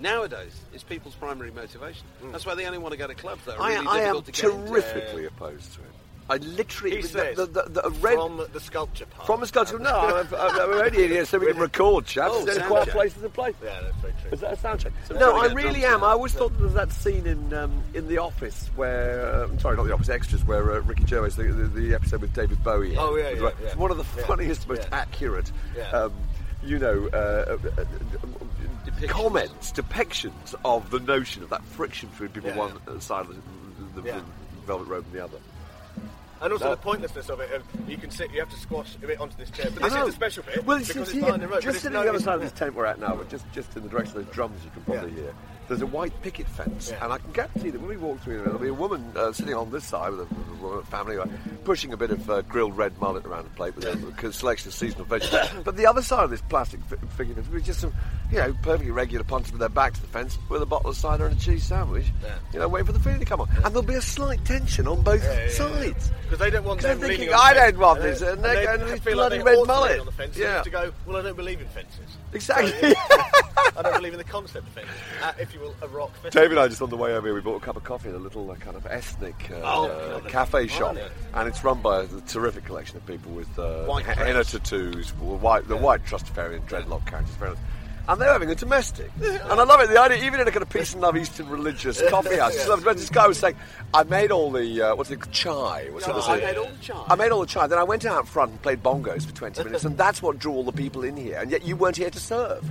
Nowadays, it's people's primary motivation. Mm. That's why they only want to go to clubs that are really I, difficult I to get into. I am terrifically opposed to it. I literally... He says, the, the, the, the red, from the sculpture part. From the sculpture... No, I'm, I'm, I'm already in here so we can record, chaps. Oh, it's a quiet place to play. Yeah, that's very true. Is that a sound check? So no, I really am. Now. I always yeah. thought there was that scene in um, in The Office where... Um, sorry, not The Office, Extras, where uh, Ricky Gervais, the, the, the episode with David Bowie. Yeah. Oh, yeah, yeah, right. yeah. It's one of the funniest, yeah. most yeah. accurate... Yeah. Um, you know, uh, uh, depictions. comments, depictions of the notion of that friction between people yeah, one yeah. side of the, the, yeah. the velvet rope and the other. And also no. the pointlessness of it. You can sit, you have to squash a bit onto this chair. But this is the special bit. Well, it's because it's behind the road. Just sitting no, on the other side of this tent we're at now, but just, just in the direction of those drums you can probably yeah. hear, there's a white picket fence. Yeah. And I can guarantee that when we walk through there, there'll be a woman uh, sitting on this side with a, with a family, right, pushing a bit of uh, grilled red mullet around a plate with a selection of seasonal vegetables. But the other side of this plastic figure fence was just some, you know, perfectly regular punters with their back to the fence with a bottle of cider and a cheese sandwich, yeah. you know, waiting for the feeling to come on. And there'll be a slight tension on both yeah, yeah, sides. Yeah, yeah. Because they don't want them thinking, on I don't want this, and they're going to feel bloody like red mullet. On the fence, yeah. have to go, well, I don't believe in fences. Exactly. I don't believe in the concept of fences. Uh, if you will, a rock fence. David and I, just on the way over here, we bought a cup of coffee in a little uh, kind of ethnic uh, oh, uh, cafe shop. It. And it's run by a terrific collection of people with uh, white henna tattoos, white, the yeah. white Trustafarian dreadlock yeah. characters, very nice. And they're having a domestic. And I love it. The idea, even in a kind of peace and love Eastern religious coffee house, yes. love, this guy was saying, I made all the, uh, what's it, chai. What's no, it, I it? made all the chai. I made all the chai. Then I went out front and played bongos for twenty minutes, and that's what drew all the people in here. And yet you weren't here to serve.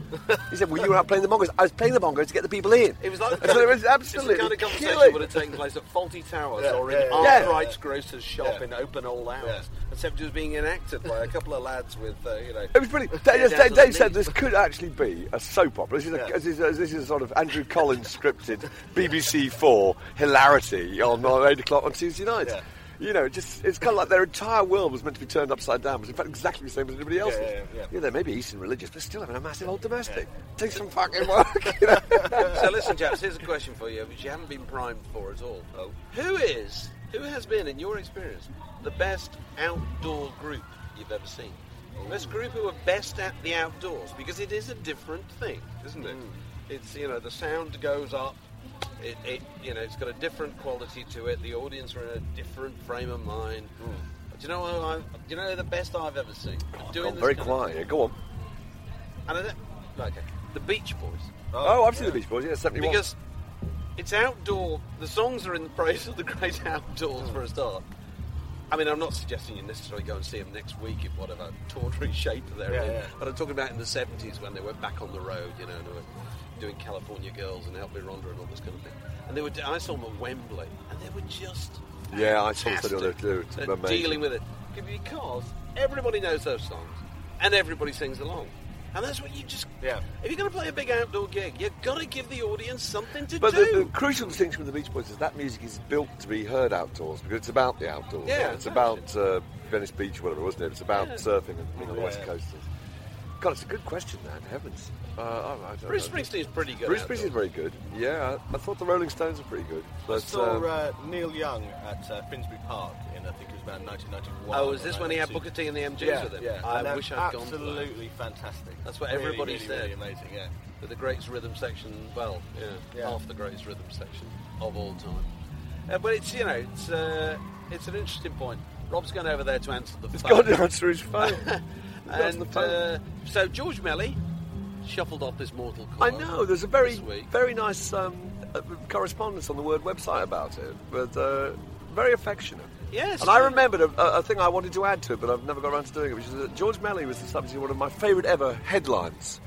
He said, well, you were out playing the bongos. I was playing the bongos to get the people in. It was like the kind, of, absolutely the kind of conversation that would have taken place at Faulty Towers yeah, or in yeah, Arkwright's yeah. grocer's shop yeah. in open all hours. Yeah. seventies being enacted by a couple of lads with, uh, you know... It was brilliant. Dave, Dave, Dave said this could actually be a soap opera. This is a, yeah. this is a, this is a sort of Andrew Collins scripted B B C four hilarity on eight o'clock on Tuesday nights. Yeah. You know, just it's kind of like their entire world was meant to be turned upside down, was in fact exactly the same as anybody else's. Yeah, yeah, yeah. yeah they may be Eastern religious, but still having a massive old domestic. Yeah. Take some fucking work. You know? So listen, chaps, here's a question for you, which you haven't been primed for at all. Oh. Who is, who has been, in your experience, the best outdoor group you've ever seen? This group who are best at the outdoors, because it is a different thing, isn't it? Mm. It's, you know, the sound goes up. It, it, you know, it's got a different quality to it. The audience are in a different frame of mind. Mm. Do you know what I? Do you know the best I've ever seen? Oh, doing this very quiet. Yeah, go on. And I don't, like the Beach Boys. Oh, oh I've yeah. seen the Beach Boys. Yeah, seventy-one. Because it's outdoor. The songs are in the praise of the great outdoors for a start. I mean, I'm not suggesting you necessarily go and see them next week in whatever tawdry shape they're yeah, in. Yeah. But I'm talking about in the seventies when they were back on the road, you know, and they were doing California Girls and Help Me Rhonda and all this kind of thing. And they were, I saw them at Wembley, and they were just yeah, I saw them at Wembley. Dealing with it because everybody knows those songs and everybody sings along. And that's what you just... Yeah. If you're going to play a big outdoor gig, you've got to give the audience something to but do. But the, the crucial distinction with the Beach Boys is that music is built to be heard outdoors, because it's about the outdoors. Yeah, yeah. It's about uh, Venice Beach or whatever, wasn't it? It's about yeah. surfing and being on the yeah. West Coast. God, it's a good question, man. Heavens. Uh, I, I don't Bruce Springsteen is pretty good. Bruce Springsteen is very good. Yeah, I, I thought the Rolling Stones were pretty good. But, I saw um, uh, Neil Young at uh, Finsbury Park in, I think it was about nineteen ninety-one. Oh, was this when he had Booker T and the M Gs yeah, with him? Yeah, I, I wish I'd gone to that. Absolutely fantastic. That's what really, everybody's really, really amazing, yeah. With the greatest rhythm section, well, yeah, yeah. half the greatest rhythm section of all time. Uh, but it's, you know, it's uh, it's an interesting point. Rob's gone over there to answer the He's phone. He's got to answer his phone. And uh, so George Melly shuffled off his mortal coil. I know, there's a very very nice um, correspondence on the Word website about it, but uh, very affectionate. Yes. And I remembered a, a thing I wanted to add to it, but I've never got around to doing it, which is that George Melly was the subject of one of my favourite ever headlines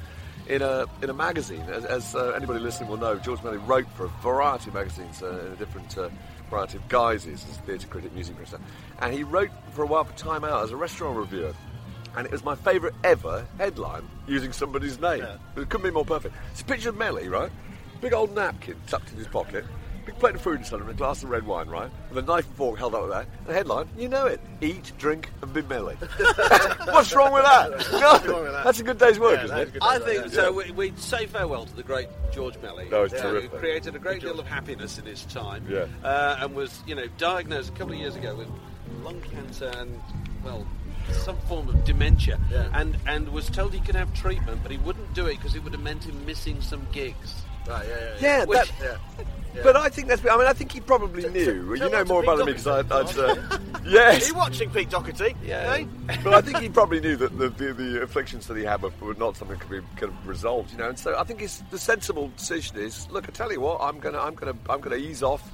in a in a magazine. As, as uh, anybody listening will know, George Melly wrote for a variety of magazines uh, in a different... Uh, variety of guises as a theatre critic, music critic, and he wrote for a while for Time Out as a restaurant reviewer, and it was my favourite ever headline using somebody's name. Yeah. It couldn't be more perfect. It's a picture of Melly, right? Big old napkin tucked in his pocket, big plate of food in front of him, a glass of red wine, right? With a knife and fork held up with that, and the headline, you know it, eat, drink and be Melly. What's wrong with that? What's wrong with that? That's a good day's work, yeah, isn't it? Day I think that, yeah. so. We, we'd say farewell to the great George Melly, no, it's who created a great deal of happiness in his time, yeah. uh, and was, you know, diagnosed a couple of years ago with lung cancer and, well, some form of dementia, yeah. and, and was told he could have treatment, but he wouldn't do it because it would have meant him missing some gigs. Right, yeah, yeah, yeah. yeah, Which, that, yeah. Yeah. But I think that's... I mean, I think he probably knew. To, to, to you know more about him because I'd... I'd uh, yes! Are you watching Pete Doherty? Yeah. You know? But I think he probably knew that the, the, the afflictions that he had were, were not something that could be kind of resolved, you know. And so I think his, the sensible decision is, look, I tell you what, I'm going to I'm gonna, I'm gonna ease off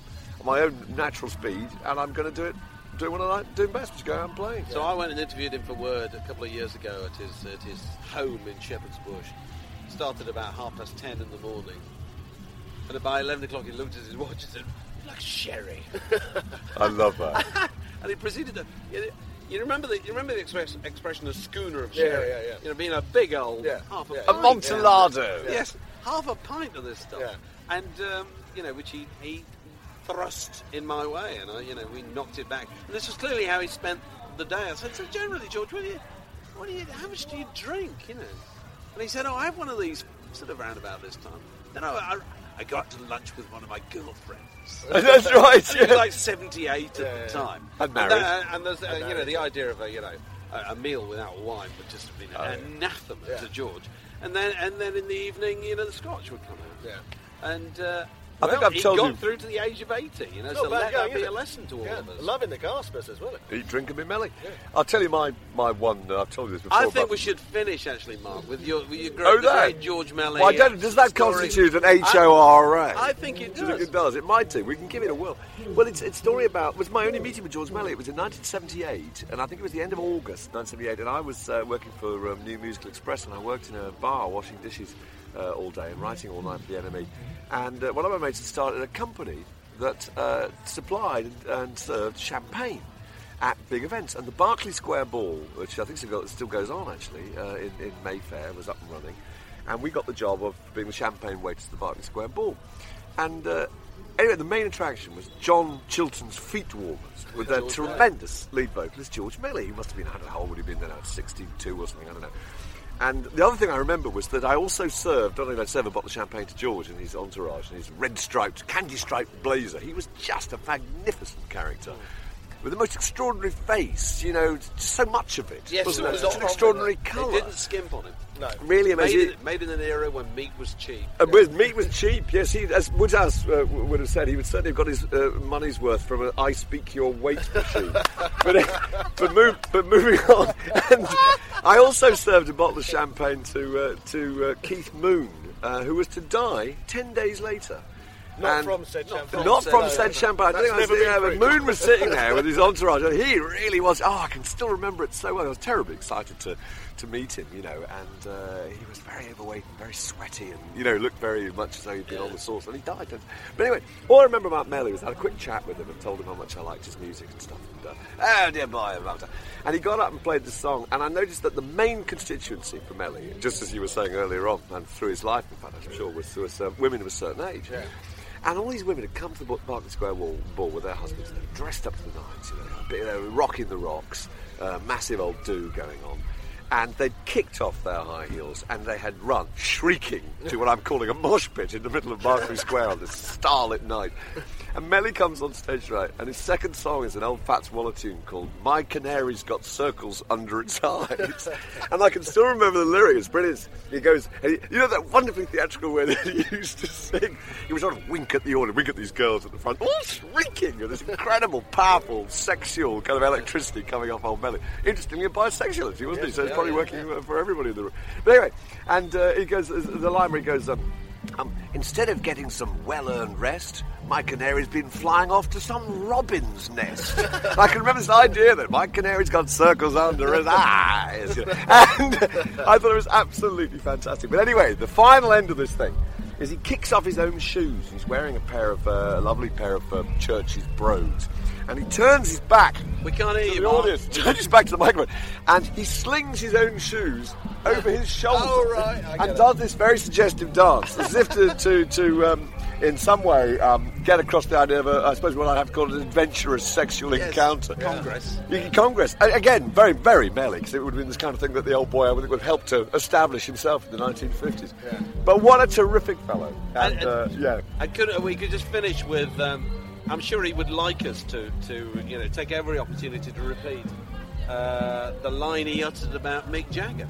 my own natural speed and I'm going to do it doing what I like doing best, which is go out and play. So yeah. I went and interviewed him for Word a couple of years ago at his, at his home in Shepherd's Bush. Started about half past ten in the morning. And by eleven o'clock he looked at his watch and said, like sherry. I love that. And he proceeded to... You, you remember the you remember the expression, expression of schooner of sherry? Yeah, yeah, yeah. You know, being a big old yeah. half a yeah. pint. A Montelado. Yeah. Yes, half a pint of this stuff. Yeah. And, um, you know, which he, he thrust in my way. And, I, you know, we knocked it back. And this was clearly how he spent the day. I said, so generally, George, what do you, what do you, how much do you drink, you know? And he said, oh, I have one of these sort of roundabout this time. Then I... I I go out to lunch with one of my girlfriends. That's right. She yeah. was like seventy-eight yeah, at the time. Yeah. And married. And, that, and there's, uh, and you know, the idea of a, you know, a, a meal without wine would just have been oh, anathema yeah. to George. And then, and then in the evening, you know, the scotch would come out. Yeah. And uh, I well, think I've he told got you. through to the age of eighty. You know, so let that be a lesson to all yeah. of us. Loving the gaspers as well. Eat, drink, and be melly. Yeah. I'll tell you my my one. Uh, I've told you this before. I think but... we should finish actually, Mark, with your with your great, oh, great George Melly. Well, I don't, does that story. constitute an H O R A? I, I think it does. Do you think it does. It might do. We can give it a whirl. Well, it's it's story about. It was my only meeting with George Melly. It was in nineteen seventy-eight, and I think it was the end of August nineteen seventy-eight. And I was uh, working for um, New Musical Express, and I worked in a bar washing dishes. Uh, all day and writing all night for the N M E, and uh, one of my mates had started a company that uh, supplied and served champagne, at big events. And the Berkeley Square Ball, which I think still goes on actually, uh, in, in Mayfair, was up and running. And we got the job of being the champagne waiters to the Berkeley Square Ball. And uh, anyway, the main attraction was John Chilton's Feet Warmers with their tremendous lead vocalist, George Millie. He must have been, I don't know how old he'd been then, sixty-two or something, I don't know. And the other thing I remember was that I also served, I don't think I'd serve a bottle of champagne to George and his entourage and his red-striped, candy-striped blazer. He was just a magnificent character with the most extraordinary face, you know, so much of it. Yes, wasn't it was it? Not an extraordinary colour. They didn't skimp on him. No. Really amazing. Made, made in an era when meat was cheap. Uh, yes. With meat was cheap, yes. He, as Woodhouse uh, would have said, he would certainly have got his uh, money's worth from an I Speak Your Weight machine. but uh, but, move, but moving on. And I also served a bottle of champagne to, uh, to uh, Keith Moon, uh, who was to die ten days later. Not from said champagne. Not from said champagne. I think I was sitting there, but Moon was sitting there with his entourage. And he really was. Oh, I can still remember it so well. I was terribly excited to, to meet him, you know. And uh, he was very overweight and very sweaty and, you know, looked very much as though he'd been on the sauce. And he died. But anyway, all I remember about Melly was I had a quick chat with him and told him how much I liked his music and stuff. And, uh, oh, dear boy. And he got up and played the song. And I noticed that the main constituency for Melly, just as you were saying earlier on, and through his life, in fact, I'm sure, was, was uh, women of a certain age. Yeah. And all these women had come to the Berkeley Square Wall, Ball with their husbands, and they were dressed up to the nines, you know, they were rocking the rocks, uh, massive old do going on. And they'd kicked off their high heels and they had run, shrieking, to what I'm calling a mosh pit in the middle of Berkeley Square on this starlit night. And Melly comes on stage, right, and his second song is an old Fats Waller tune called My Canary's Got Circles Under Its Eyes. And I can still remember the lyrics, it's brilliant. He goes, you know that wonderfully theatrical way that he used to sing? He would sort of wink at the audience, wink at these girls at the front, all shrieking, with this incredible, powerful, sexual kind of electricity coming off old Melly. Interestingly, a bisexuality, wasn't he? So yeah. Probably working for everybody in the room. But anyway, and uh, he goes, the line where he goes, um, um, instead of getting some well-earned rest, my canary's been flying off to some robin's nest. I can remember this idea that my canary's got circles under his eyes. And I thought it was absolutely fantastic. But anyway, the final end of this thing is he kicks off his own shoes. He's wearing a pair of, uh, a lovely pair of uh, Church's Brogues. And he turns his back. We can't hear you, Mark. Turns his back to the microphone, and he slings his own shoes over his shoulder. Oh, right. I get and does it. This very suggestive dance, as if to to, to um, in some way um, get across the idea of a, I suppose what I'd have called an adventurous sexual yes. encounter. Congress. Yeah. Congress. Again, very very Melly, because it would have been this kind of thing that the old boy I think would have helped to establish himself in the nineteen fifties. Yeah. But what a terrific fellow! And, and, uh, and yeah, I could we could just finish with. Um, I'm sure he would like us to, to you know, take every opportunity to repeat uh, the line he uttered about Mick Jagger.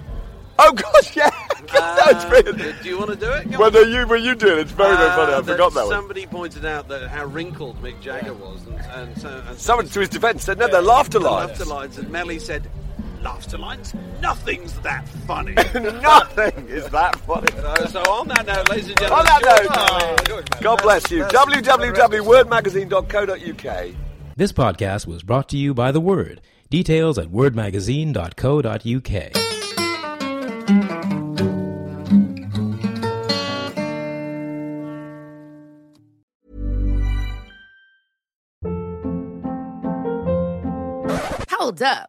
Oh, gosh, yeah! That's uh, brilliant! Do you want to do it? Go well, no, you, well, you do it. It's very, very funny. I uh, forgot that one. Somebody pointed out that how wrinkled Mick Jagger yeah. was. And, and, so, and someone so to his defence said, no, yeah, they're laughter lines. Laughter lines. And Melly said, laughter lines? Nothing's that funny. Nothing is that funny. Uh, so on that note, ladies and gentlemen. On that note, oh, God bless you. w w w dot word magazine dot co dot u k. This podcast was brought to you by The Word. Details at word magazine dot co dot u k. Hold up.